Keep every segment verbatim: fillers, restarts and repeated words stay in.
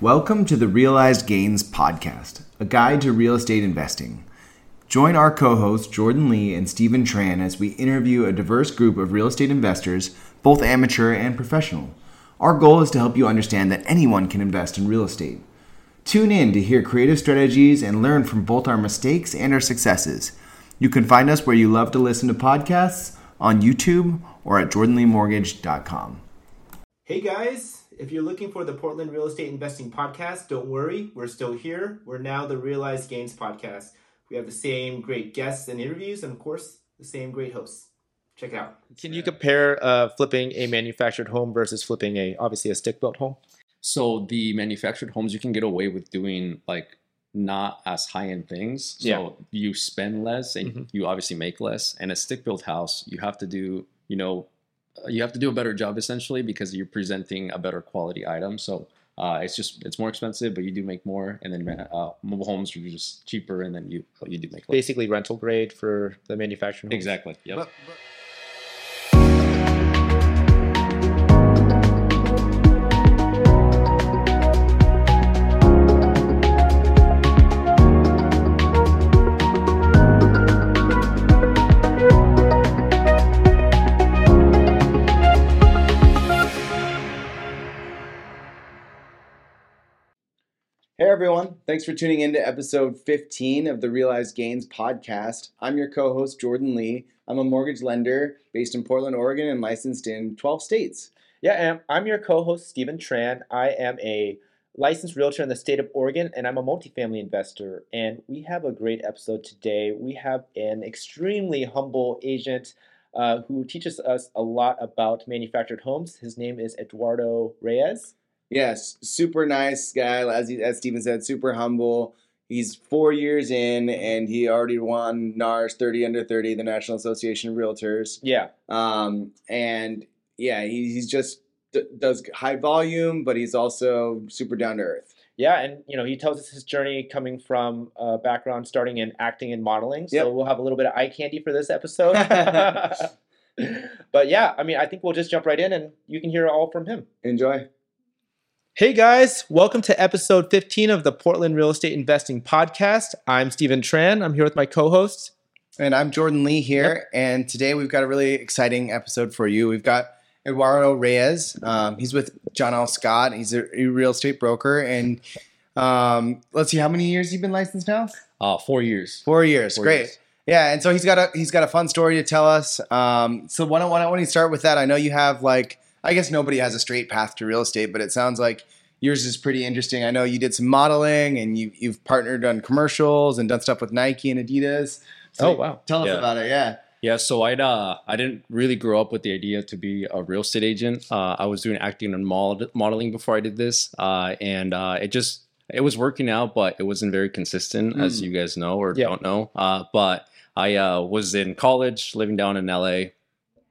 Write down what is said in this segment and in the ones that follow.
Welcome to the Realized Gains podcast, a guide to real estate investing. Join our co-hosts Jordan Lee and Steven Tran as we interview a diverse group of real estate investors, both amateur and professional. Our goal is to help you understand that anyone can invest in real estate. Tune in to hear creative strategies and learn from both our mistakes and our successes. You can find us where you love to listen to podcasts, on YouTube, or at jordan lee mortgage dot com. Hey guys, if you're looking for the Portland Real Estate Investing Podcast, don't worry, we're still here. We're now the Realized Gains Podcast. We have the same great guests and interviews, and of course, the same great hosts. Check it out. Can you compare uh, flipping a manufactured home versus flipping a, obviously, a stick-built home? So the manufactured homes, you can get away with doing, like, not as high-end things. So yeah. You spend less and mm-hmm. you obviously make less. And a stick-built house, you have to do, you know, you have to do a better job essentially because you're presenting a better quality item. So uh, it's just, it's more expensive, but you do make more. And then uh, mobile homes are just cheaper and then you you do make less. Basically rental grade for the manufactured homes. Exactly. Yep. But, but- Hey everyone, thanks for tuning in to episode fifteen of the Realized Gains podcast. I'm your co-host Jordan Lee. I'm a mortgage lender based in Portland, Oregon and licensed in twelve states. Yeah, and I'm your co-host Steven Tran. I am a licensed realtor in the state of Oregon and I'm a multifamily investor. And we have a great episode today. We have an extremely humble agent uh, who teaches us a lot about manufactured homes. His name is Eduardo Reyes. Yes, super nice guy, as he, as Steven said, super humble. He's four years in, and he already won N A R's thirty under thirty, the National Association of Realtors. Yeah. Um, and, yeah, he, he's just d- does high volume, but he's also super down to earth. Yeah, and, you know, he tells us his journey coming from a uh, background starting in acting and modeling. So yep. We'll have a little bit of eye candy for this episode. But, yeah, I mean, I think we'll just jump right in, and you can hear it all from him. Enjoy. Hey guys, welcome to episode fifteen of the Portland Real Estate Investing Podcast. I'm Steven Tran. I'm here with my co-host. And I'm Jordan Lee here. Yep. And today we've got a really exciting episode for you. We've got Eduardo Reyes. Um, he's with John L. Scott. He's a real estate broker. And um, let's see, how many years you've been licensed now? Uh, four years. Four years. Four Great. Years. Yeah. And so he's got a he's got a fun story to tell us. Um, so why don't why don't you start with that? I know you have like. I guess nobody has a straight path to real estate, but it sounds like yours is pretty interesting. I know you did some modeling and you, you've partnered on commercials and done stuff with Nike and Adidas. So oh, wow. Tell us yeah. about it. Yeah. Yeah. So I uh, I didn't really grow up with the idea to be a real estate agent. Uh, I was doing acting and mod- modeling before I did this. Uh, and uh, it just, it was working out, but it wasn't very consistent mm. as you guys know or yeah. don't know. Uh, but I uh, was in college living down in L A.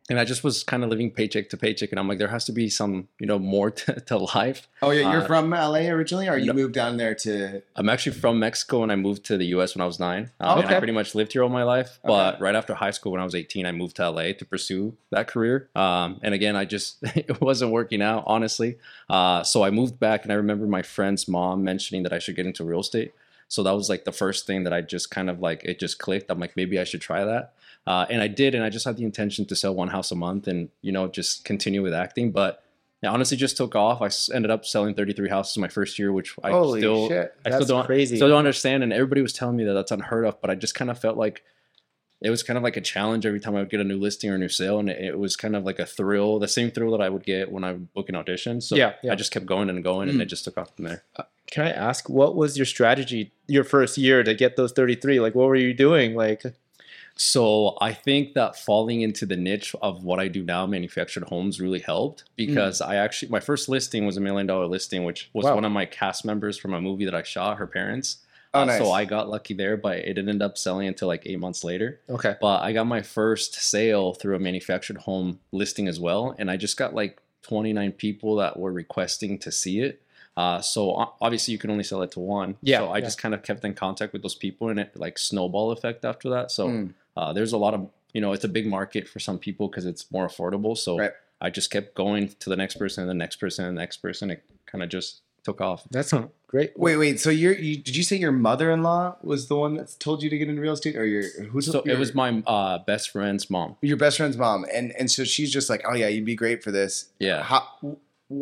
And I just was kind of living paycheck to paycheck. And I'm like, there has to be some, you know, more t- to life. Oh, yeah. You're uh, from L A originally or you no, moved down there to? I'm actually from Mexico and I moved to the U S when I was nine. Um, oh, okay. And I pretty much lived here all my life. Okay. But right after high school when I was eighteen, I moved to L A to pursue that career. Um, and again, I just, it wasn't working out, honestly. Uh, so I moved back and I remember my friend's mom mentioning that I should get into real estate. So that was like the first thing that I just kind of like, it just clicked. I'm like, maybe I should try that. Uh, and I did, and I just had the intention to sell one house a month and, you know, just continue with acting. But it honestly just took off. I ended up selling thirty-three houses my first year, which I Holy still shit. I that's still don't, crazy. Still don't understand. And everybody was telling me that that's unheard of, but I just kind of felt like it was kind of like a challenge every time I would get a new listing or a new sale. And it, it was kind of like a thrill, the same thrill that I would get when I would book an audition. So yeah, yeah. I just kept going and going, mm. and it just took off from there. Uh, Can I ask, what was your strategy your first year to get those thirty-three? Like, what were you doing? Like, so I think that falling into the niche of what I do now, manufactured homes, really helped because mm. I actually, my first listing was a million dollar listing, which was wow. one of my cast members from a movie that I shot, her parents. Oh, uh, nice. So I got lucky there, but it didn't end up selling until like eight months later. Okay. But I got my first sale through a manufactured home listing as well. And I just got like twenty-nine people that were requesting to see it. Uh, so obviously you can only sell it to one. Yeah. So I yeah. just kind of kept in contact with those people and it like snowball effect after that. So mm. uh, there's a lot of, you know, it's a big market for some people because it's more affordable. So right. I just kept going to the next person and the next person and the next person. It kind of just took off. That's not great. Wait, wait. So you're, you did you say your mother-in-law was the one that told you to get into real estate, or your who's? So your, it was my uh, best friend's mom. Your best friend's mom, and and so she's just like, oh yeah, you'd be great for this. Yeah. How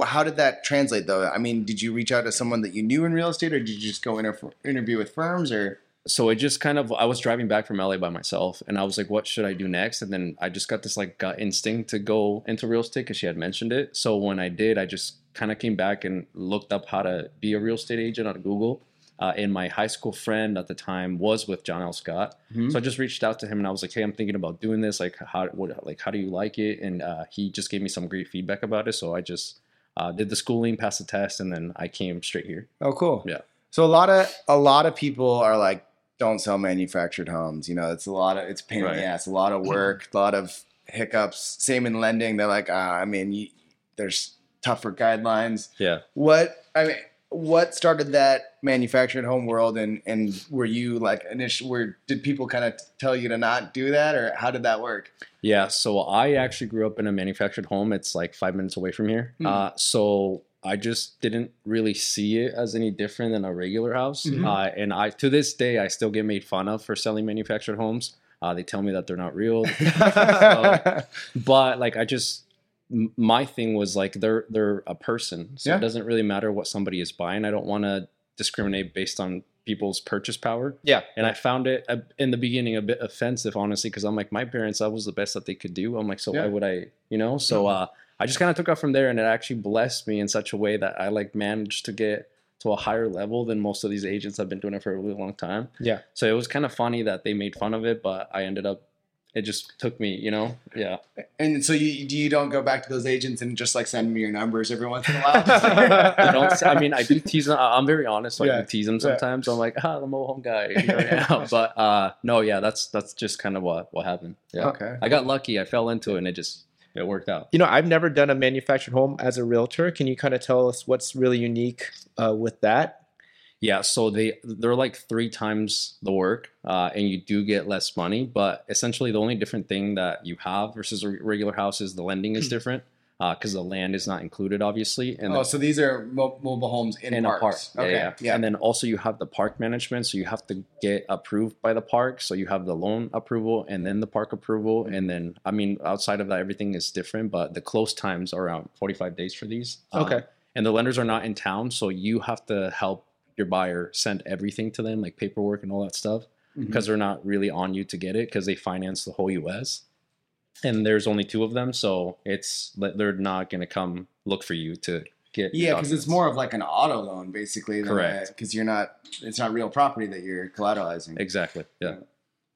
how did that translate though? I mean, did you reach out to someone that you knew in real estate, or did you just go inter- interview with firms, or? So it just kind of, I was driving back from L A by myself and I was like, what should I do next? And then I just got this like gut instinct to go into real estate because she had mentioned it. So when I did, I just kind of came back and looked up how to be a real estate agent on Google. Uh, and my high school friend at the time was with John L. Scott. Mm-hmm. So I just reached out to him and I was like, hey, I'm thinking about doing this. Like, how, what, like, how do you like it? And uh, he just gave me some great feedback about it. So I just uh, did the schooling, passed the test, and then I came straight here. Oh, cool. Yeah. So a lot of, a lot of people are like, don't sell manufactured homes. You know, it's a lot of, it's pain in the ass, a lot of work, a lot of hiccups. Same in lending. They're like, ah, I mean, you, there's tougher guidelines. Yeah. What, I mean, what started that manufactured home world? And, and were you like initial, where did people kind of tell you to not do that, or how did that work? Yeah. So I actually grew up in a manufactured home. It's like five minutes away from here. Mm-hmm. Uh, so I just didn't really see it as any different than a regular house. Mm-hmm. Uh, and I, to this day, I still get made fun of for selling manufactured homes. Uh, they tell me that they're not real. so, but like, I just, m- my thing was like, they're, they're a person. So yeah. It doesn't really matter what somebody is buying. I don't want to discriminate based on people's purchase power. Yeah. And I found it uh, in the beginning a bit offensive, honestly, because I'm like, my parents, I was the best that they could do. I'm like, so yeah. why would I, you know, so, mm-hmm. uh, I just kind of took off from there, and it actually blessed me in such a way that I like managed to get to a higher level than most of these agents have been doing it for a really long time. Yeah. So it was kind of funny that they made fun of it, but I ended up, it just took me, you know? Yeah. And so you you don't go back to those agents and just like send me your numbers every once in a while? I don't, I mean, I do tease them. I'm very honest. So yeah. I do tease them sometimes. Yeah. I'm like, ah, the mohome guy. Right now. But uh, no, yeah, that's, that's just kind of what, what happened. Yeah. Okay. I got lucky. I fell into it and it just... It worked out. You know, I've never done a manufactured home as a realtor. Can you kind of tell us what's really unique uh, with that? Yeah, so they, they're like three times the work uh, and you do get less money. But essentially the only different thing that you have versus a regular house is the lending is different because uh, the land is not included, obviously. And oh, the, so these are mobile homes in, in parks. A park. Okay. Yeah, yeah. yeah, and then also you have the park management. So you have to get approved by the park. So you have the loan approval and then the park approval. Mm-hmm. And then, I mean, outside of that, everything is different. But the close times are around forty-five days for these. Okay. Um, and the lenders are not in town. So you have to help your buyer send everything to them, like paperwork and all that stuff, because mm-hmm. they're not really on you to get it because they finance the whole U S And there's only two of them, so it's they're not going to come look for you to get. Yeah, because it's more of like an auto loan, basically. Correct. Because you're not, it's not real property that you're collateralizing. Exactly. Yeah.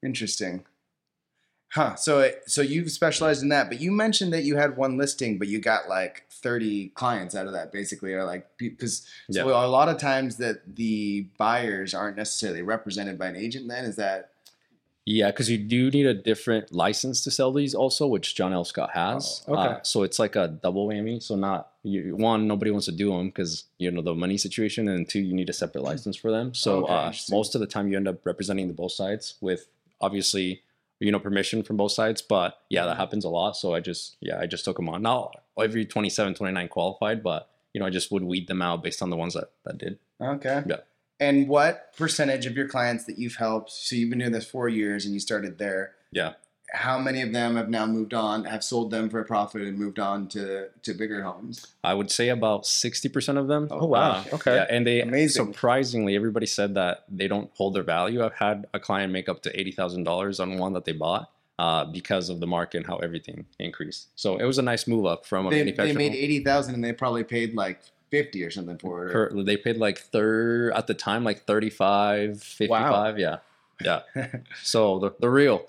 Interesting. Huh. So, it, so you've specialized in that, but you mentioned that you had one listing, but you got like thirty clients out of that, basically, or like because so yeah. a lot of times that the buyers aren't necessarily represented by an agent. Then is that. Yeah, because you do need a different license to sell these also, which John L. Scott has. Oh, okay. Uh, so it's like a double whammy. So not you, one, nobody wants to do them because, you know, the money situation. And two, you need a separate license for them. So okay, uh, most of the time you end up representing the both sides with obviously, you know, permission from both sides. But yeah, that happens a lot. So I just, yeah, I just took them on. Not every twenty-seven, twenty-nine qualified, but, you know, I just would weed them out based on the ones that, that did. Okay. Yeah. And what percentage of your clients that you've helped, so you've been doing this four years and you started there. Yeah. How many of them have now moved on, have sold them for a profit and moved on to, to bigger homes? I would say about sixty percent of them. Oh, wow. Uh, okay. Yeah, and they, Amazing. surprisingly, everybody said that they don't hold their value. I've had a client make up to eighty thousand dollars on one that they bought. Uh, because of the market and how everything increased. So it was a nice move up from a they, manufacturer. They made eighty thousand and they probably paid like fifty or something for it. They paid like third at the time, like thirty-five, fifty-five. Wow. Yeah. Yeah. So the, the real.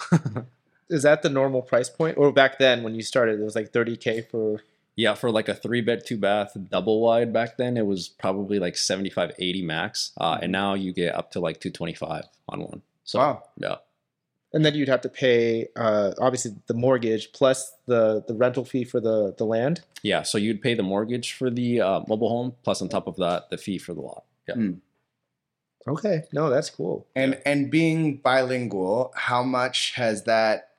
Is that the normal price point? Or back then when you started, it was like thirty K for. Yeah. For like a three bed, two bath, double wide back then, it was probably like seventy-five, eighty max. Uh, and now you get up to like two twenty-five on one. So, wow. Yeah. And then you'd have to pay, uh, obviously, the mortgage plus the, the rental fee for the, the land? Yeah, so you'd pay the mortgage for the uh, mobile home, plus on top of that, the fee for the lot. Yeah. Mm. Okay. No, that's cool. And yeah. and being bilingual, how much has that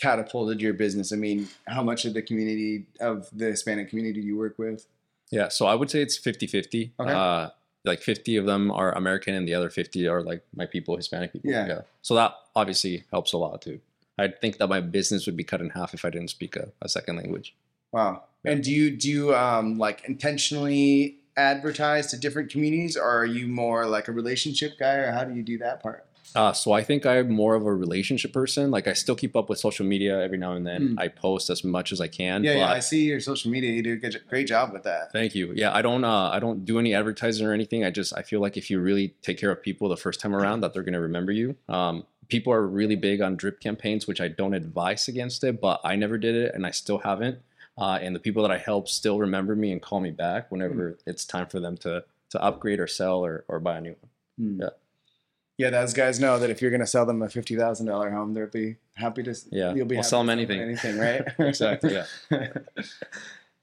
catapulted your business? I mean, how much of the community, of the Hispanic community you work with? Yeah. So I would say it's fifty-fifty. Okay. Uh, like fifty of them are American and the other fifty are like my people, Hispanic people. Yeah. yeah. So that obviously helps a lot too. I think that my business would be cut in half if I didn't speak a, a second language. Wow. Yeah. And do you, do you um, like intentionally advertise to different communities, or are you more like a relationship guy, or how do you do that part? Uh, so I think I'm more of a relationship person. Like I still keep up with social media every now and then. Mm. I post as much as I can. Yeah, yeah, I see your social media. You do a good, great job with that. Thank you. Yeah, I don't uh, I don't do any advertising or anything. I just I feel like if you really take care of people the first time around, that they're going to remember you. Um, people are really big on drip campaigns, which I don't advise against it, but I never did it and I still haven't. Uh, and the people that I help still remember me and call me back whenever mm. it's time for them to to upgrade or sell or, or buy a new one. Mm. Yeah. Yeah, those guys know that if you're going to sell them a fifty thousand dollars home, they'll be happy to. Yeah, you'll be we'll happy sell them anything. Anything, right? Exactly. Yeah.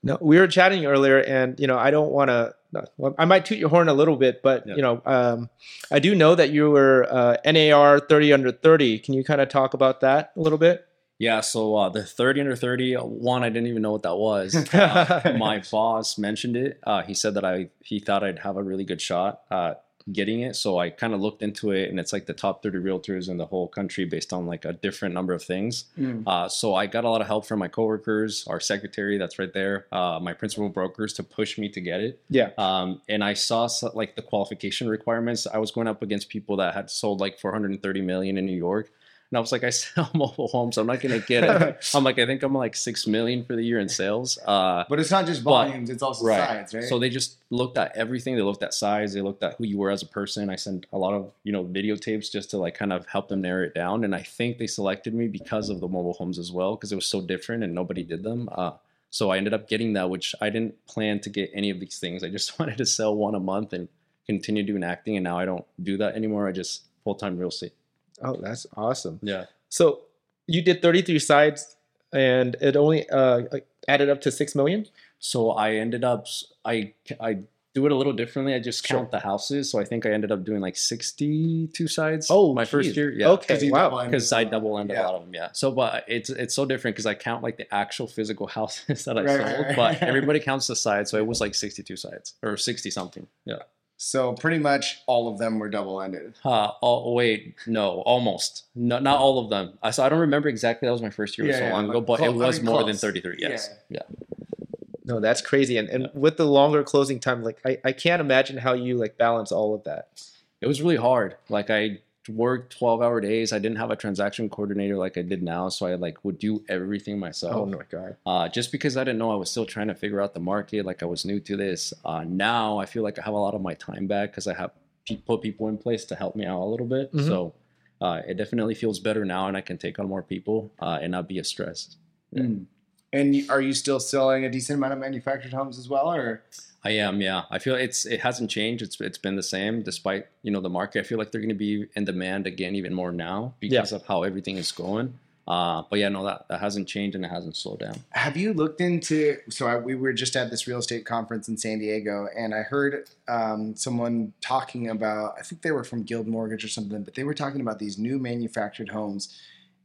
No, we were chatting earlier, and you know, I don't want to. Well, I might toot your horn a little bit, but yeah. you know, um, I do know that you were uh, N A R thirty under thirty. Can you kind of talk about that a little bit? Yeah, so uh, the thirty under thirty, one, I didn't even know what that was. Uh, my boss mentioned it. Uh, he said that I he thought I'd have a really good shot. Uh, getting it. So I kind of looked into it, and it's like the top thirty realtors in the whole country based on like a different number of things. Mm. Uh, so I got a lot of help from my coworkers, our secretary that's right there, uh, my principal brokers to push me to get it. Yeah. Um, and I saw so, like the qualification requirements. I was going up against people that had sold like four hundred thirty million in New York. And I was like, I sell mobile homes. I'm not going to get it. I'm like, I think I'm like six million for the year in sales. Uh, but it's not just volumes. But, it's also right. size, right? So they just looked at everything. They looked at size. They looked at who you were as a person. I sent a lot of, you know, videotapes just to like kind of help them narrow it down. And I think they selected me because of the mobile homes as well, because it was so different and nobody did them. Uh, so I ended up getting that, which I didn't plan to get any of these things. I just wanted to sell one a month and continue doing acting. And now I don't do that anymore. I just full-time real estate. Oh, that's awesome. Yeah. So you did thirty-three sides and it only uh, added up to six million? So I ended up, I I do it a little differently. I just count sure. the houses. So I think I ended up doing like sixty-two sides. Oh, my geez. first year. Yeah. Okay. Wow. Because I double end yeah. a lot of them. Yeah. So, but it's, it's so different because I count like the actual physical houses that I right, sold, right. but everybody counts the sides. So it was like sixty-two sides or sixty something. Yeah. So pretty much all of them were double-ended. Uh, oh, wait, no, almost. No, not all of them. I, so I don't remember exactly. That was my first year yeah, so yeah, long like ago, but close, it was I mean, more close. than thirty-three. Yes. Yeah. yeah. No, that's crazy. And and yeah. with the longer closing time, like I, I can't imagine how you like balance all of that. It was really hard. Like I worked twelve-hour days. I didn't have a transaction coordinator like I did now, so I like would do everything myself. Oh my god! Uh, just because I didn't know, I was still trying to figure out the market. Like I was new to this. Uh, now I feel like I have a lot of my time back because I have pe- put people in place to help me out a little bit. Mm-hmm. So uh, it definitely feels better now, and I can take on more people uh, and not be as stressed. Yeah. Mm. And are you still selling a decent amount of manufactured homes as well, or? I am, yeah. I feel it's it hasn't changed. It's it's been the same despite, you know, the market. I feel like they're going to be in demand again even more now because yeah. of how everything is going. Uh, but yeah, no, that, that hasn't changed and it hasn't slowed down. Have you looked into – so I, we were just at this real estate conference in San Diego, and I heard um, someone talking about – I think they were from Guild Mortgage or something, but they were talking about these new manufactured homes.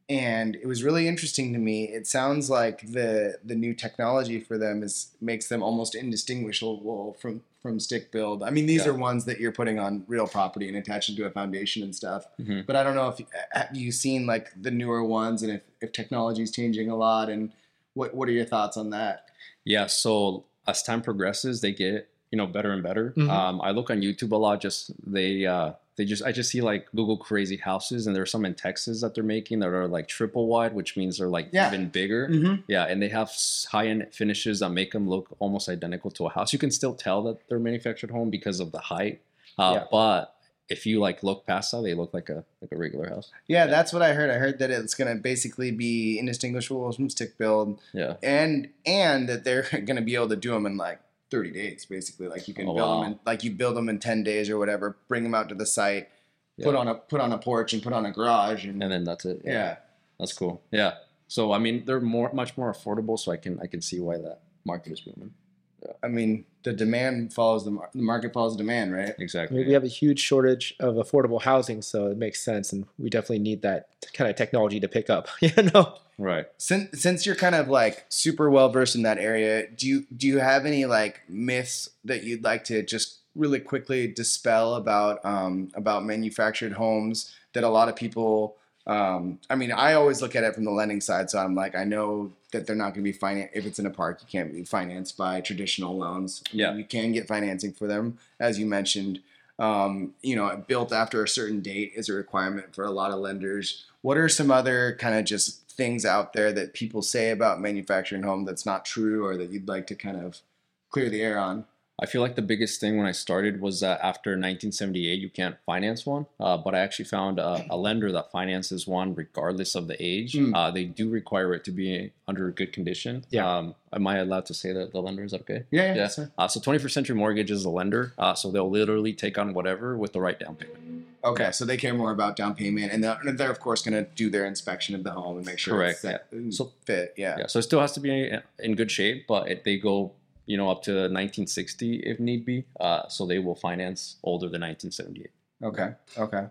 And it was really interesting to me. It sounds like the the new technology for them is makes them almost indistinguishable from, from stick build. I mean, these yeah. are ones that you're putting on real property and attaching to a foundation and stuff. Mm-hmm. But I don't know if have you seen like the newer ones and if, if technology is changing a lot. And what what are your thoughts on that? Yeah. So as time progresses, they get you know better and better. Mm-hmm. Um, I look on YouTube a lot. Just they. Uh, They just, I just see like Google crazy houses, and there are some in Texas that they're making that are like triple wide, which means they're like yeah. even bigger. Mm-hmm. Yeah. And they have high end finishes that make them look almost identical to a house. You can still tell that they're manufactured home because of the height. Uh, yeah. But if you like look past that, they look like a, like a regular house. Yeah, yeah. That's what I heard. I heard that it's going to basically be indistinguishable from stick build. Yeah. And, and that they're going to be able to do them in like thirty days, basically. Like you can oh, build wow. them in, like you build them in ten days or whatever, bring them out to the site, yeah. put on a put on a porch and put on a garage and, and then that's it. Yeah. yeah. That's cool. Yeah. So I mean they're more much more affordable, so I can I can see why that market is booming. I mean, the demand follows the, mar the market follows the demand, right? Exactly. I mean, we have a huge shortage of affordable housing, so it makes sense, and we definitely need that kind of technology to pick up. You know, right? Since since you're kind of like super well versed in that area, do you do you have any like myths that you'd like to just really quickly dispel about um, about manufactured homes that a lot of people? Um, I mean, I always look at it from the lending side. So I'm like, I know that they're not going to be financed. If it's in a park, you can't be financed by traditional loans. Yeah. You can get financing for them. As you mentioned, um, you know, built after a certain date is a requirement for a lot of lenders. What are some other kind of just things out there that people say about manufacturing home that's not true or that you'd like to kind of clear the air on? I feel like the biggest thing when I started was that after nineteen seventy-eight, you can't finance one. Uh, but I actually found a, a lender that finances one regardless of the age. Mm. Uh, they do require it to be under good condition. Yeah. Um, am I allowed to say that the lender is okay? Yeah. yeah. yeah. Uh, so twenty-first Century Mortgage is a lender. Uh, so they'll literally take on whatever with the right down payment. Okay. Yeah. So they care more about down payment. And they're, they're of course, going to do their inspection of the home and make sure Correct. it's yeah. so, fit. Yeah. yeah. So it still has to be in good shape, but it, they go... you know, up to nineteen sixty if need be. Uh, so they will finance older than nineteen seventy-eight. Okay. Okay.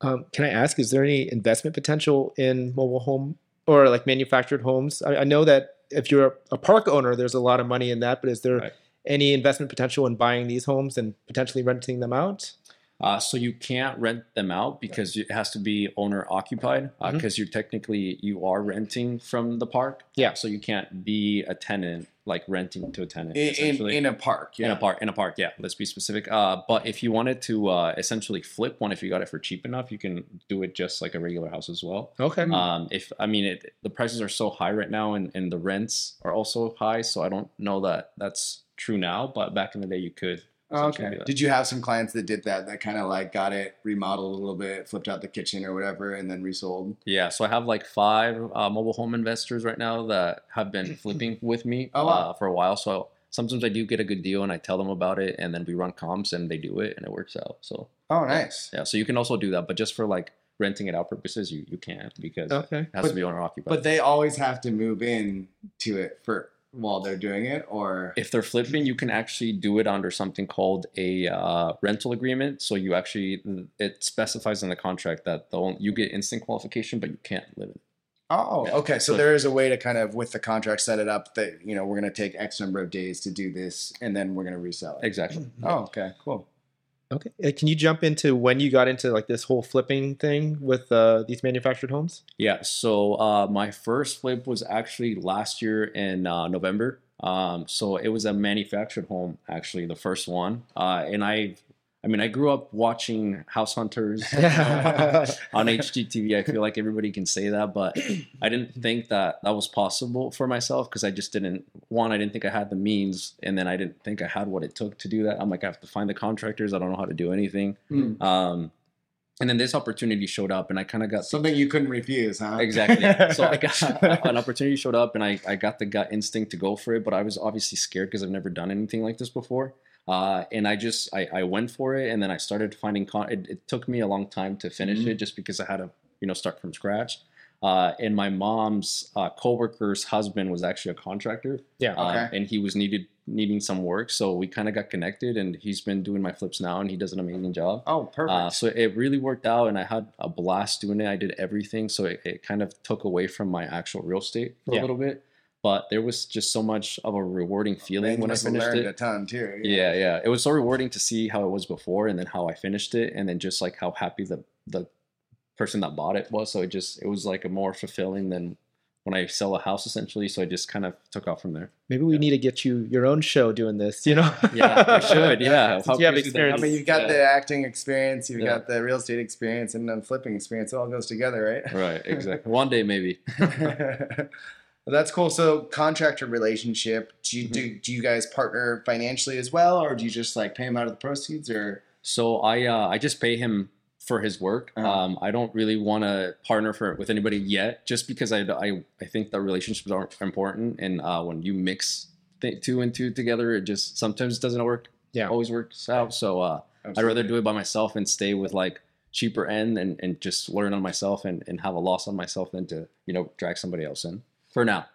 Um, can I ask, is there any investment potential in mobile home or like manufactured homes? I, I know that if you're a park owner, there's a lot of money in that, but is there right. any investment potential in buying these homes and potentially renting them out? Uh, so you can't rent them out because it has to be owner occupied because uh, mm-hmm. you're technically, you are renting from the park. Yeah. So you can't be a tenant, like renting to a tenant. In, in, in a park. Yeah. In a park. In a park. Yeah. Let's be specific. Uh, but if you wanted to uh, essentially flip one, if you got it for cheap enough, you can do it just like a regular house as well. Okay. Um, if I mean, it, the prices are so high right now and, and the rents are also high. So I don't know that that's true now, but back in the day you could. Okay. Did you have some clients that did that, that kind of like got it remodeled a little bit, flipped out the kitchen or whatever, and then resold? Yeah. So I have like five uh, mobile home investors right now that have been flipping with me oh, wow. uh, for a while. So sometimes I do get a good deal and I tell them about it and then we run comps and they do it and it works out. So. Oh, nice. Yeah. yeah. So you can also do that, but just for like renting it out purposes, you, you can't because okay. it has but, to be owner occupied. But they always have to move in to it for while they're doing it, or if they're flipping, you can actually do it under something called a uh, rental agreement. So you actually, it specifies in the contract that the only, you get instant qualification, but you can't live in it. Oh, yeah. okay. So, so there is a way to kind of with the contract set it up that you know we're going to take X number of days to do this, and then we're going to resell it. Exactly. Oh, okay, cool. Okay, can you jump into when you got into like this whole flipping thing with uh, these manufactured homes? Yeah, so uh, my first flip was actually last year in uh, November. Um, so it was a manufactured home, actually, the first one. Uh, and I, I mean, I grew up watching House Hunters on H G T V. I feel like everybody can say that, but I didn't think that that was possible for myself because I just didn't one, I didn't think I had the means, and then I didn't think I had what it took to do that. I'm like, I have to find the contractors. I don't know how to do anything. Mm. Um, and then this opportunity showed up, and I kind of got something the, you couldn't refuse, huh? Exactly. So I got an opportunity showed up, and I I got the gut instinct to go for it, but I was obviously scared because I've never done anything like this before. Uh, and I just I, I went for it, and then I started finding. Con- it, it took me a long time to finish mm-hmm. it, just because I had to you know start from scratch. Uh, and my mom's uh, coworker's husband was actually a contractor. Yeah. Okay. Uh, and he was needed needing some work, so we kind of got connected, and he's been doing my flips now, and he does an amazing job. Oh, perfect. Uh, so it really worked out, and I had a blast doing it. I did everything, so it, it kind of took away from my actual real estate for yeah. a little bit. But there was just so much of a rewarding feeling oh, when I finished learned it. A ton too. Yeah. yeah, yeah. It was so rewarding to see how it was before and then how I finished it and then just like how happy the, the person that bought it was. So it just it was like a more fulfilling than when I sell a house essentially. So I just kind of took off from there. Maybe we yeah. need to get you your own show doing this, you know? Yeah, we should. Yeah. Since you have experience. I mean, you've got yeah. the acting experience, you've yeah. got the real estate experience and the flipping experience. It all goes together, right? Right. Exactly. One day maybe. Well, that's cool. So contractor relationship, do you, mm-hmm. do, do you guys partner financially as well? Or do you just like pay him out of the proceeds or? So I, uh, I just pay him for his work. Uh-huh. Um, I don't really want to partner for with anybody yet, just because I, I, I think that relationships are important. And, uh, when you mix th- two and two together, it just sometimes doesn't work. Yeah. Always works out. So, uh, Absolutely. I'd rather do it by myself and stay with like cheaper end and, and just learn on myself and, and have a loss on myself than to, you know, drag somebody else in. For now.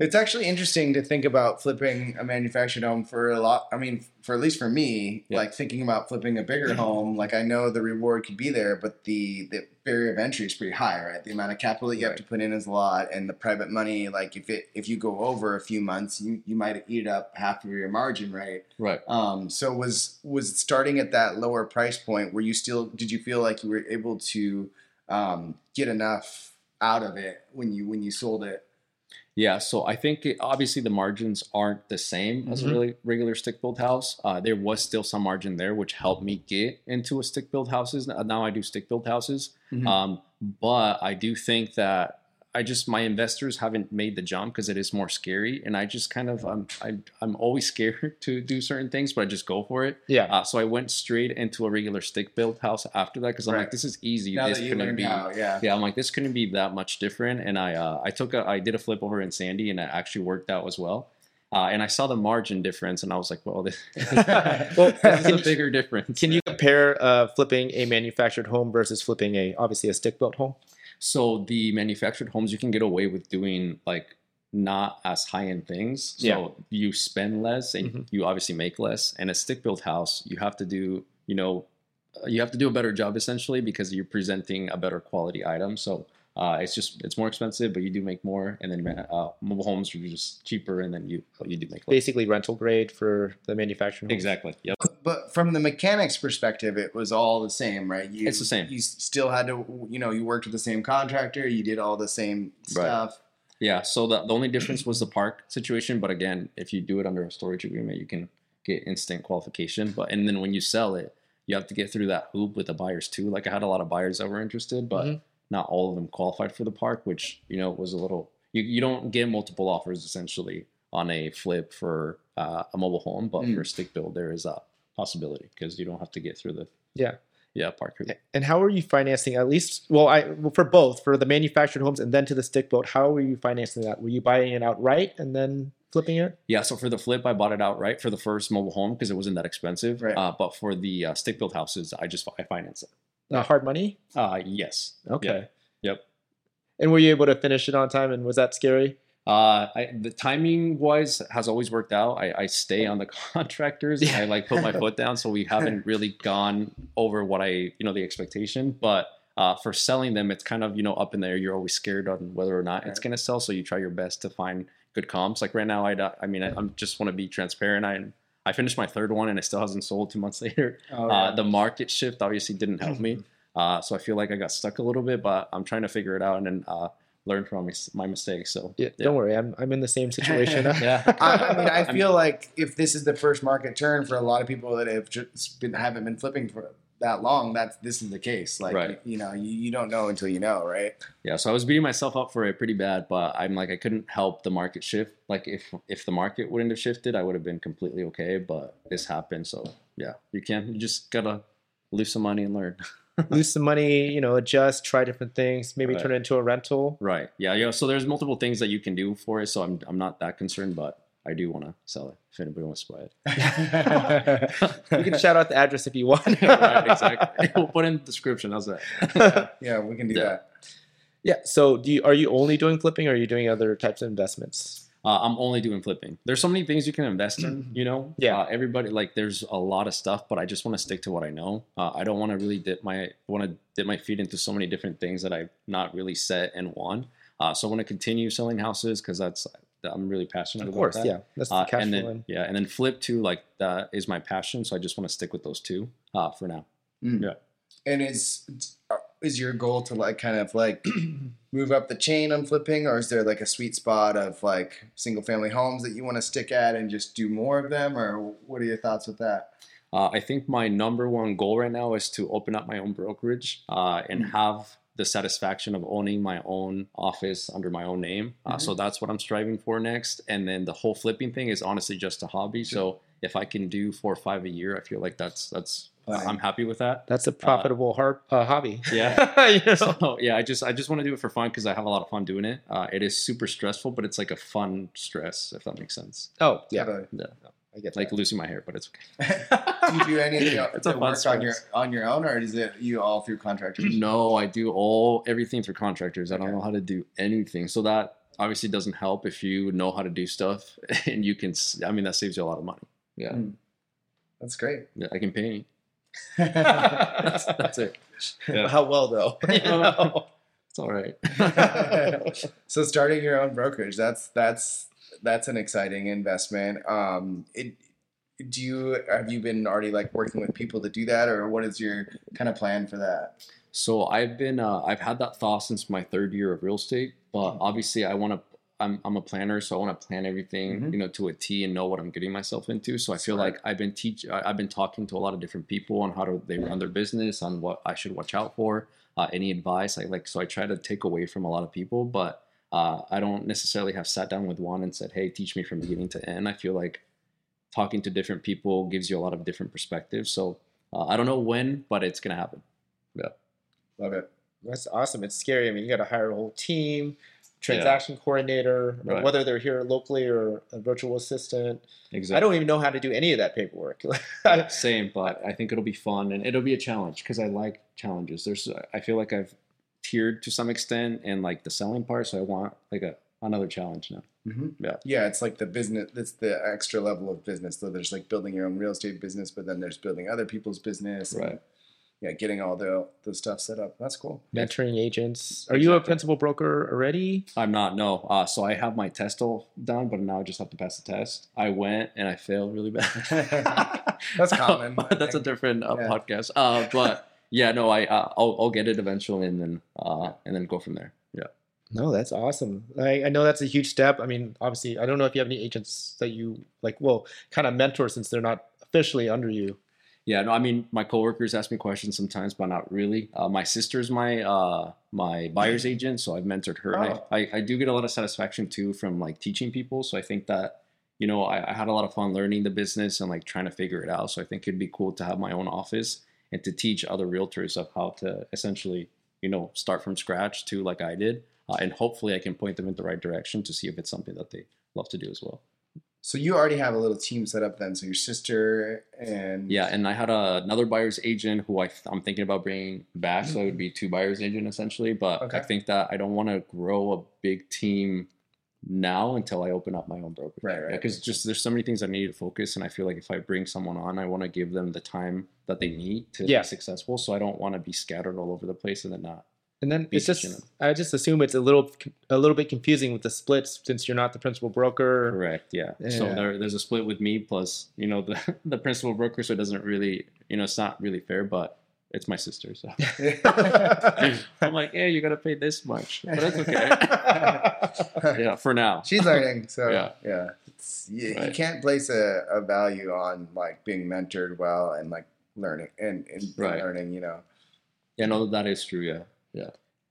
It's actually interesting to think about flipping a manufactured home for a lot. I mean, for at least for me, yeah. like thinking about flipping a bigger home, like I know the reward could be there, but the, the barrier of entry is pretty high, right? The amount of capital that you right. have to put in is a lot, and the private money, like if it, if you go over a few months, you, you might eat up half of your margin, right? Right. Um, so was, was starting at that lower price point, were you still, did you feel like you were able to um, get enough out of it when you, when you sold it? Yeah, so I think it, obviously the margins aren't the same mm-hmm. as a really regular stick-built house. Uh, there was still some margin there, which helped me get into a stick-built houses. Now I do stick-built houses. Mm-hmm. Um, but I do think that I just, my investors haven't made the jump because it is more scary. And I just kind of, um, I, I'm always scared to do certain things, but I just go for it. Yeah. Uh, so I went straight into a regular stick-built house after that because I'm right. like, this is easy. Now this that you couldn't learn be, how, yeah. yeah, I'm like, this couldn't be that much different. And I uh, I took a, I did a flip over in Sandy, and it actually worked out as well. Uh, and I saw the margin difference, and I was like, well, this, well, this is a bigger difference. Can you compare uh, flipping a manufactured home versus flipping a, obviously a stick-built home? So the manufactured homes, you can get away with doing like not as high-end things. So yeah. you spend less and mm-hmm. you obviously make less. And a stick-built house, you have to do, you know, you have to do a better job essentially because you're presenting a better quality item. So uh, it's just, it's more expensive, but you do make more. And then uh, mobile homes are just cheaper, and then you you do make less. Basically rental grade for the manufactured homes. Exactly. Yep. But from the mechanics perspective, it was all the same, right? You, it's the same. You still had to, you know, you worked with the same contractor. You did all the same stuff. Right. Yeah. So the, the only difference was the park situation. But again, if you do it under a storage agreement, you can get instant qualification. But and then when you sell it, you have to get through that hoop with the buyers too. Like I had a lot of buyers that were interested, but mm-hmm. not all of them qualified for the park, which, you know, was a little, you, you don't get multiple offers essentially on a flip for uh, a mobile home, but mm. for stick build, there is a possibility because you don't have to get through the yeah yeah park. And how are you financing, at least well I well, for both, for the manufactured homes and then to the stick built, how were you financing that? Were you buying it outright and then flipping it? Yeah, so for the flip I bought it outright for the first mobile home because it wasn't that expensive, right. uh, but for the uh, stick built houses I just I financed it. Uh, hard money? Uh yes. Okay. Yep. yep. And were you able to finish it on time, and was that scary? Uh, I, the timing wise has always worked out. I, I stay on the contractors. Yeah. And I like put my foot down. So we haven't really gone over what I, you know, the expectation, but, uh, for selling them, it's kind of, you know, up in there. You're always scared on whether or not right. it's going to sell. So you try your best to find good comps. Like right now, I, I mean, I I'm just want to be transparent. I, I finished my third one and it still hasn't sold two months later. Oh, yeah. Uh, the market shift obviously didn't help me. Uh, so I feel like I got stuck a little bit, but I'm trying to figure it out. And then, uh, learn from my mistakes. So yeah, yeah. Don't worry. I'm I'm in the same situation. yeah. I, I mean, I feel like if this is the first market turn for a lot of people that have just been, haven't been flipping for that long, that's, this is the case. Like, right. you, you know, you, you don't know until you know, right? Yeah. So I was beating myself up for it pretty bad, but I'm like, I couldn't help the market shift. Like if, if the market wouldn't have shifted, I would have been completely okay, but this happened. So yeah, you can, you just gotta lose some money and learn. Lose some money, you know, adjust, try different things, maybe right. turn it into a rental. Right. Yeah. Yeah. So there's multiple things that you can do for it. So I'm I'm not that concerned, but I do want to sell it if anybody wants to buy it. You can shout out the address if you want. Right, exactly. We'll put in the description. How's that? Yeah, we can do yeah. that. Yeah. So do you, are you only doing flipping, or are you doing other types of investments? Uh, I'm only doing flipping. There's so many things you can invest in, you know? Yeah. Uh, everybody, like, there's a lot of stuff, but I just want to stick to what I know. Uh, I don't want to really dip my want to dip my feet into so many different things that I'm not really set and want. Uh, so I want to continue selling houses because that's I'm really passionate about that. Of course, that. yeah. That's the cash uh, and then, flow in. Yeah, and then flip, too, like, that is my passion, so I just want to stick with those two uh, for now. Mm. Yeah. And is, is your goal to, like, kind of, like... move up the chain on flipping, or is there like a sweet spot of like single family homes that you want to stick at and just do more of them, or what are your thoughts with that? Uh, I think my number one goal right now is to open up my own brokerage uh, and mm-hmm. have the satisfaction of owning my own office under my own name. Uh, mm-hmm. So that's what I'm striving for next. And then the whole flipping thing is honestly just a hobby. So if I can do four or five a year, I feel like that's, that's, I'm happy with that. That's a profitable uh, har- uh, hobby. Yeah. you know? So, yeah, I just I just want to do it for fun because I have a lot of fun doing it. Uh, it is super stressful, but it's like a fun stress, if that makes sense. Oh, yeah. yeah. yeah. I get that. Like losing my hair, but it's okay. Do you do any of the, it's the work stress. on your on your own, or is it you all through contractors? No, I do all everything through contractors. Okay. I don't know how to do anything. So that obviously doesn't help if you know how to do stuff and you can, I mean, that saves you a lot of money. Yeah. Mm. That's great. Yeah, I can paint. that's, that's it. Yeah. How well though? You know? It's all right. So starting your own brokerage, that's, that's, that's an exciting investment. Um, it, do you, have you been already like working with people to do that, or what is your kind of plan for that? So I've been, uh, I've had that thought since my third year of real estate, but obviously I want to, I'm, I'm a planner, so I want to plan everything, mm-hmm. you know, to a T and know what I'm getting myself into. So I feel Smart. like I've been teach, I've been talking to a lot of different people on how do they run their business, on what I should watch out for, uh, any advice I like. So I try to take away from a lot of people, but uh, I don't necessarily have sat down with one and said, hey, teach me from beginning to end. I feel like talking to different people gives you a lot of different perspectives. So uh, I don't know when, but it's going to happen. Yeah. Love it. That's awesome. It's scary. I mean, you got to hire a whole team, transaction yeah. coordinator, right. whether they're here locally or a virtual assistant. Exactly. I don't even know how to do any of that paperwork. Same, but I think it'll be fun and it'll be a challenge because I like challenges. There's, I feel like I've tiered to some extent and like the selling part. So I want like a, another challenge now. Mm-hmm. Yeah. Yeah. It's like the business, it's the extra level of business. So there's like building your own real estate business, but then there's building other people's business. Right. And, yeah, getting all the the stuff set up. That's cool. Mentoring agents. Are exactly. you a principal broker already? I'm not, no. Uh, so I have my test all done, but now I just have to pass the test. I went and I failed really bad. That's common. Uh, that's a different uh, yeah. podcast. Uh, but yeah, no, I uh, I'll, I'll get it eventually and then uh, and then go from there. Yeah. No, that's awesome. I, I know that's a huge step. I mean, obviously, I don't know if you have any agents that you like, well, kind of mentor since they're not officially under you. Yeah, no, I mean, my coworkers ask me questions sometimes, but not really. Uh, my sister's my uh, my buyer's agent, so I've mentored her. Wow. I, I, I do get a lot of satisfaction, too, from, like, teaching people. So I think that, you know, I, I had a lot of fun learning the business and, like, trying to figure it out. So I think it'd be cool to have my own office and to teach other realtors of how to essentially, you know, start from scratch, too, like I did. Uh, and hopefully I can point them in the right direction to see if it's something that they love to do as well. So you already have a little team set up then. So your sister and... Yeah, and I had a, another buyer's agent who I th- I'm thinking about bringing back. So it would be two buyer's agent essentially. But okay. I think that I don't want to grow a big team now until I open up my own brokerage. Right, right. Because yeah, just there's so many things I need to focus. And I feel like if I bring someone on, I want to give them the time that they need to yeah. be successful. So I don't want to be scattered all over the place and then not. And then it's just, I just assume it's a little a little bit confusing with the splits since you're not the principal broker. Correct, yeah. yeah. So there, there's a split with me plus, you know, the, the principal broker, so it doesn't really, you know, it's not really fair, but it's my sister, so. I'm like, yeah, hey, you got to pay this much, but that's okay. Yeah, for now. She's learning, so yeah. yeah. It's, you, right. you can't place a, a value on, like, being mentored well and, like, learning, and, and right. learning, you know. Yeah, no, that is true, yeah. Yeah.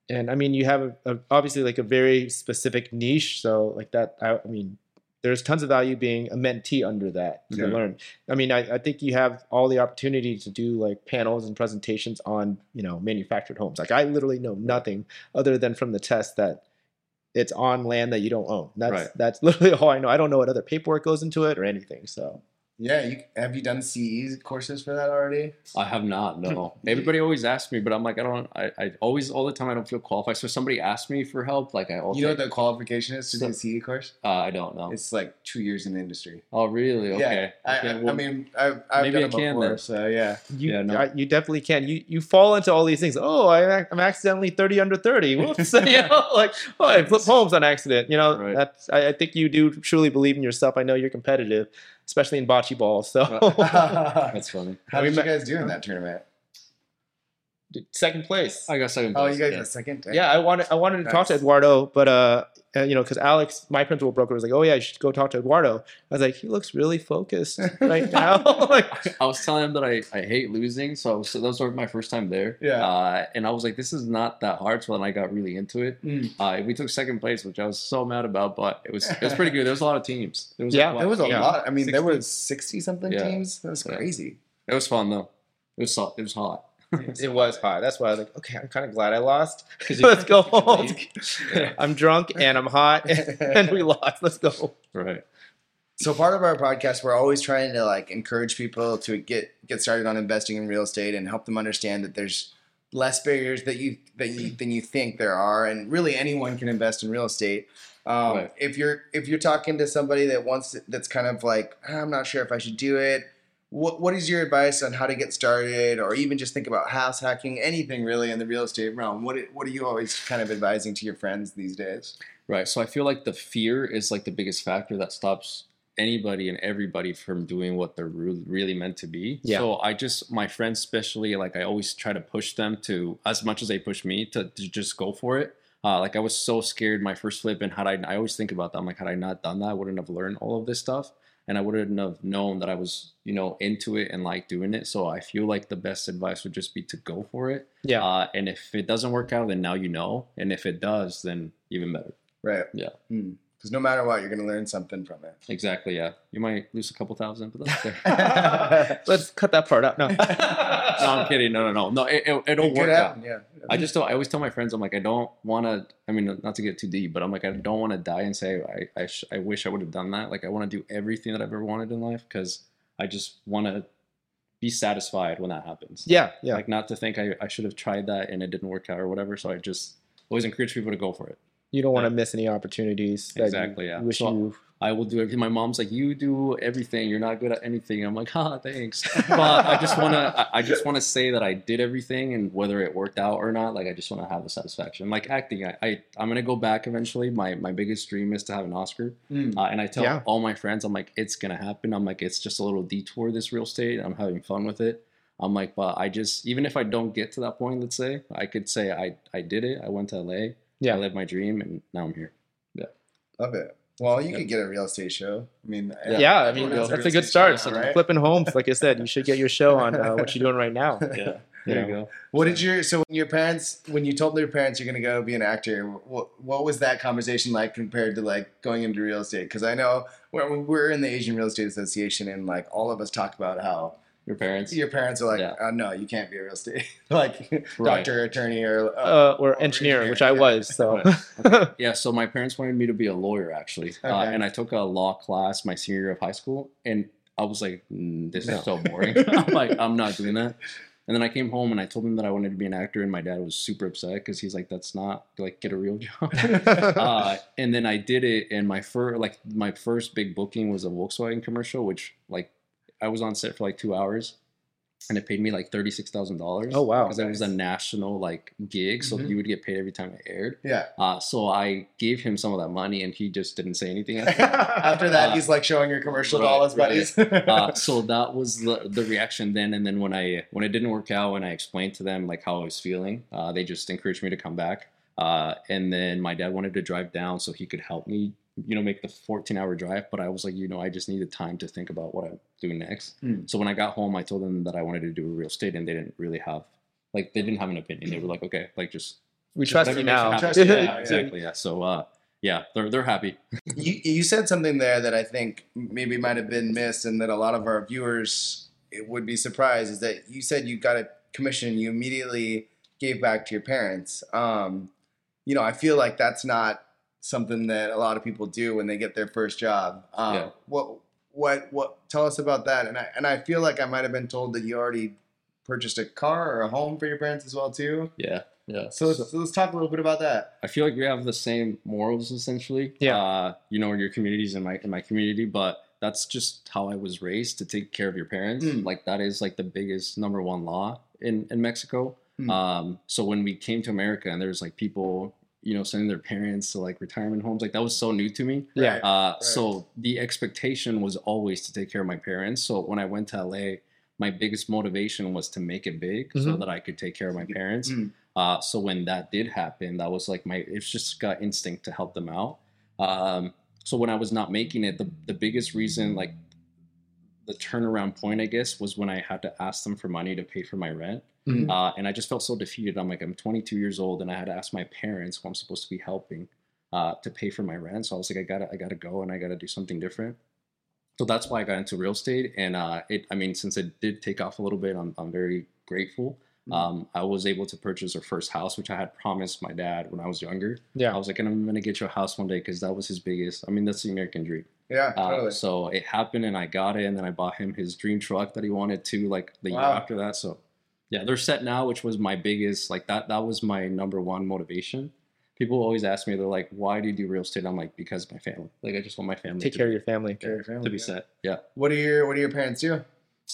And I mean, you have a, a, obviously like a very specific niche. So like that, I, I mean, there's tons of value being a mentee under that to yeah. learn. I mean, I, I think you have all the opportunity to do like panels and presentations on, you know, manufactured homes. Like I literally know nothing other than from the test that it's on land that you don't own. That's, right. that's literally all I know. I don't know what other paperwork goes into it or anything. So. Yeah, you, have you done C E courses for that already? I have not, no. Everybody always asks me, but I'm like, I don't, I, I always, all the time, I don't feel qualified. So if somebody asks me for help, like I always. You know what the qualification is to so, do a C E course? Uh, I don't know. It's like two years in the industry. Oh, really? Okay. Yeah, okay I, well, I mean, I've, I've maybe done it before, then. so yeah. You, yeah, no. I, you definitely can. You you fall into all these things. Oh, I, I'm accidentally thirty under thirty. Whoops. You know, like, oh, I flip homes on accident. You know, right. that's, I, I think you do truly believe in yourself. I know you're competitive. Especially in bocce ball, so that's funny. How did you guys do in that tournament? Second place. I got second place. Oh, you guys got yeah. second. Dang. Yeah, I wanted I wanted to nice. talk to Eduardo, but uh, you know, because Alex, my principal broker, was like, "Oh yeah, you should go talk to Eduardo." I was like, "He looks really focused right now." Like, I was telling him that I, I hate losing, so, I was, so that was my first time there. Yeah, uh, and I was like, "This is not that hard." So then I got really into it. Mm. Uh, we took second place, which I was so mad about, but it was it was pretty good. There was a lot of teams. There was yeah, like, there was a yeah. lot. I mean, sixty there were sixty something yeah. teams. That was crazy. It was fun though. It was hot. It was hot. It was hot. That's why I was like, okay, I'm kind of glad I lost. Let's go home. Yeah. I'm drunk and I'm hot and we lost. Let's go. Right. So part of our podcast, we're always trying to like encourage people to get, get started on investing in real estate and help them understand that there's less barriers that you, that you, than you think there are. And really anyone can invest in real estate. Um, right. If you're if you're talking to somebody that wants to, that's kind of like, I'm not sure if I should do it, what what is your advice on how to get started, or even just think about house hacking, anything really in the real estate realm? What what are you always kind of advising to your friends these days? Right. So I feel like the fear is like the biggest factor that stops anybody and everybody from doing what they're re- really meant to be. Yeah. So I just, my friends especially, like I always try to push them to, as much as they push me, to, to just go for it. Uh, like I was so scared my first flip, and had I, I always think about that. I'm like, had I not done that, I wouldn't have learned all of this stuff, and I wouldn't have known that I was, you know, into it and like doing it. So I feel like the best advice would just be to go for it. Yeah. Uh, and if it doesn't work out, then now you know. And if it does, then even better. Right. Yeah. Mm. Because no matter what, you're going to learn something from it. Exactly, yeah. You might lose a couple thousand, but that's okay. Let's cut that part out. No, no, I'm kidding. No, no, no. No, it, it, it'll it work happen, out. Yeah. I just don't, I always tell my friends, I'm like, I don't want to, I mean, not to get too deep, but I'm like, I don't want to die and say, I I, sh- I wish I would have done that. Like, I want to do everything that I've ever wanted in life, because I just want to be satisfied when that happens. Yeah, yeah. Like, not to think I, I should have tried that and it didn't work out or whatever. So I just always encourage people to go for it. You don't want yeah. to miss any opportunities. That exactly, you yeah. Wish so you... I will do everything. My mom's like, "You do everything. You're not good at anything." I'm like, "Ah, thanks." But I just want to. I just want to say that I did everything, and whether it worked out or not, like I just want to have the satisfaction. Like acting, I, I I'm gonna go back eventually. My my biggest dream is to have an Oscar, mm. uh, and I tell yeah. all my friends, I'm like, "It's gonna happen." I'm like, "It's just a little detour. This real estate. I'm having fun with it." I'm like, "But I just, even if I don't get to that point, let's say, I could say I I did it. I went to L A." Yeah, I lived my dream, and now I'm here. Yeah, love it. Well, you yeah. could get a real estate show. I mean, yeah, yeah I mean, that's a good start. Show, so right? Flipping homes, like I said, you should get your show on uh, what you're doing right now. Yeah, there you, you go. What did your so when your parents when you told your parents you're gonna go be an actor? What what was that conversation like compared to like going into real estate? Because I know when we're in the Asian Real Estate Association, and like all of us talk about how. Your parents. Your parents are like, yeah. oh, no, you can't be a real estate like right. doctor, attorney, or uh, uh, or, or engineer, engineer, which I yeah. was. So okay. yeah, so my parents wanted me to be a lawyer actually, okay. uh, and I took a law class my senior year of high school, and I was like, mm, this no. is so boring. I'm like, I'm not doing that. And then I came home and I told him that I wanted to be an actor, and my dad was super upset because he's like, that's not like get a real job. uh, and then I did it, and my fir- like my first big booking was a Volkswagen commercial, which like. I was on set for like two hours and it paid me like thirty-six thousand dollars. Oh, wow. Because nice. It was a national like gig. So mm-hmm. you would get paid every time it aired. Yeah. Uh, so I gave him some of that money and he just didn't say anything. After that, after that uh, he's like showing your commercial right, to all his buddies. Right. uh, so that was the, the reaction then. And then when I, when it didn't work out and I explained to them like how I was feeling, uh, they just encouraged me to come back. Uh, and then my dad wanted to drive down so he could help me, you know, make the fourteen hour drive. But I was like, you know, I just needed time to think about what I'm doing next. Mm. So when I got home, I told them that I wanted to do real estate, and they didn't really have, like, they didn't have an opinion. They were like, okay, like just. We trust you now. Trust you now. Exactly. Yeah. So, uh, yeah, they're, they're happy. you, you said something there that I think maybe might've been missed, and that a lot of our viewers it would be surprised, is that you said you got a commission. You immediately gave back to your parents. Um, you know, I feel like that's not something that a lot of people do when they get their first job. Um, yeah. What, what, what? Tell us about that. And I, and I feel like I might have been told that you already purchased a car or a home for your parents as well too. Yeah, yeah. So let's, so, let's talk a little bit about that. I feel like we have the same morals essentially. Yeah. Uh, you know, in your communities, in my in my community, but that's just how I was raised, to take care of your parents. Mm. Like that is like the biggest number one law in in Mexico. Mm. Um, so when we came to America, and there was like people, you know, sending their parents to like retirement homes, like that was so new to me. Yeah. Uh, right. So the expectation was always to take care of my parents. So when I went to L A, my biggest motivation was to make it big, mm-hmm. so that I could take care of my parents. Mm-hmm. Uh, so when that did happen, that was like my, it's just got instinct to help them out. Um, so when I was not making it, the, the biggest reason, like the turnaround point, I guess, was when I had to ask them for money to pay for my rent. Mm-hmm. Uh, and I just felt so defeated. I'm like, I'm twenty-two years old, and I had to ask my parents, who I'm supposed to be helping, uh, to pay for my rent. So I was like, I gotta, I gotta go, and I gotta do something different. So that's why I got into real estate. And uh, it, I mean, since it did take off a little bit, I'm, I'm very grateful. Mm-hmm. Um, I was able to purchase our first house, which I had promised my dad when I was younger. Yeah. I was like, and I'm gonna get you a house one day, because that was his biggest. I mean, that's the American dream. Yeah, totally. Uh, so it happened, and I got it, and then I bought him his dream truck that he wanted to, like the wow. year after that. So. Yeah, they're set now, which was my biggest, like that, that was my number one motivation, people always ask me, they're like, why do you do real estate? I'm like, because of my family. Like, I just want my family. Take to care be, of your family. Take care of your family. To be yeah. set. Yeah. What do your What do your parents do?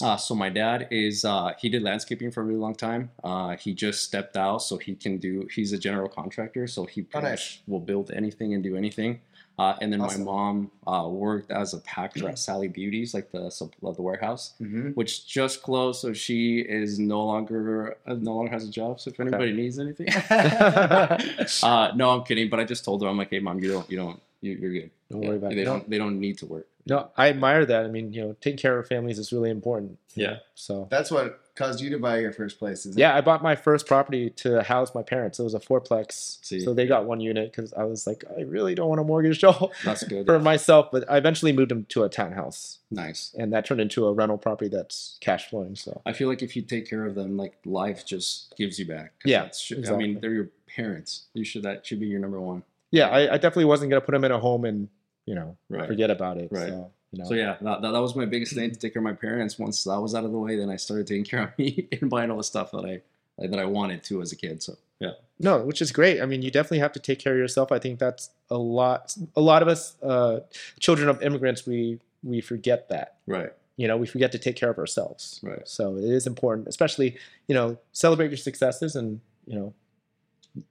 Uh, so my dad is, uh, he did landscaping for a really long time. Uh, he just stepped out so he can do, he's a general contractor. So he pretty oh, nice. much will build anything and do anything. Uh, and then awesome. my mom, uh, worked as a packer at Sally Beauty's, like the, the warehouse, mm-hmm. which just closed. So she is no longer, no longer has a job. So if anybody okay. needs anything, uh, no, I'm kidding. But I just told her, I'm like, hey mom, you don't, you don't, you, you're good. Don't yeah. worry about they it. They don't, they don't need to work. No, I admire that. I mean, you know, taking care of families is really important. Yeah. Know? So that's what caused you to buy your first place, isn't yeah, it? Yeah, I bought my first property to house my parents. It was a fourplex. See. So they got one unit because I was like, I really don't want a mortgage job that's good, for yeah. myself. But I eventually moved them to a townhouse. Nice. And that turned into a rental property that's cash flowing. So I feel like if you take care of them, like life just gives you back. Yeah. That's, exactly. I mean, they're your parents. You should that should be your number one. Yeah, I, I definitely wasn't going to put them in a home and you know, right. forget about it. Right. So, you know. so yeah, that, that was my biggest thing, to take care of my parents. Once that was out of the way, then I started taking care of me and buying all the stuff that I that I wanted to as a kid. So yeah, no, which is great. I mean, you definitely have to take care of yourself. I think that's a lot. A lot of us, uh, children of immigrants, we we forget that. Right. You know, we forget to take care of ourselves. Right. So it is important, especially you know, celebrate your successes, and you know,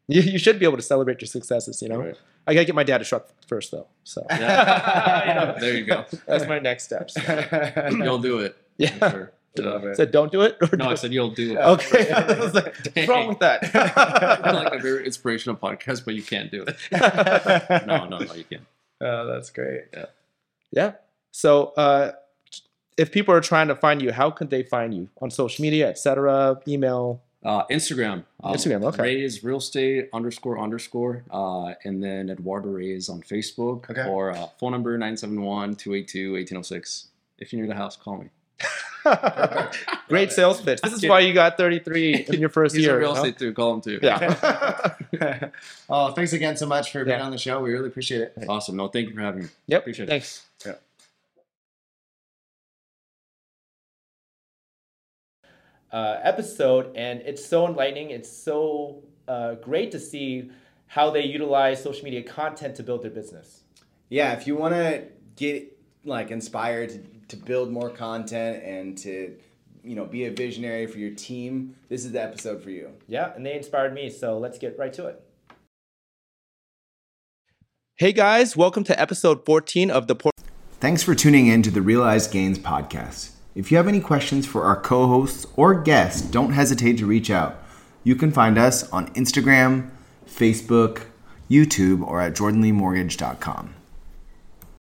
you, you should be able to celebrate your successes. You know. Right. I gotta get my dad a truck first, though. So yeah. Yeah, there you go. That's my next step. So. You'll do it. Yeah. Sure. I said, don't do it. Or no, do I it? said you'll do it. Okay. I was like, what's wrong with that? It's like a very inspirational podcast, but you can't do it. no, no, no, you can't. Oh, that's great. Yeah. Yeah. So, uh, if people are trying to find you, how could they find you on social media, et cetera, email? Uh, Instagram. Um, Instagram, okay. Reyes Real Estate underscore underscore. Uh, and then Eduardo Reyes on Facebook. Okay. Or uh, phone number nine seven one, two eight two, one eight zero six. If you're near the house, call me. Great sales pitch. This is yeah. why you got thirty-three in your first He's year. A real estate you know? too. Call him too. Yeah. Oh, thanks again so much for being yeah. on the show. We really appreciate it. Thanks. Awesome. No, thank you for having me. Yep. Appreciate thanks. it. Thanks. Yeah. Uh, episode, and it's so enlightening. It's so uh, great to see how they utilize social media content to build their business. Yeah, if you want to get like inspired to, to build more content and to you know be a visionary for your team, this is the episode for you. Yeah, and they inspired me, so let's get right to it. Hey guys, welcome to episode fourteen of the. Por- Thanks for tuning in to the Realized Gains podcast. If you have any questions for our co-hosts or guests, don't hesitate to reach out. You can find us on Instagram, Facebook, YouTube, or at jordan lee mortgage dot com.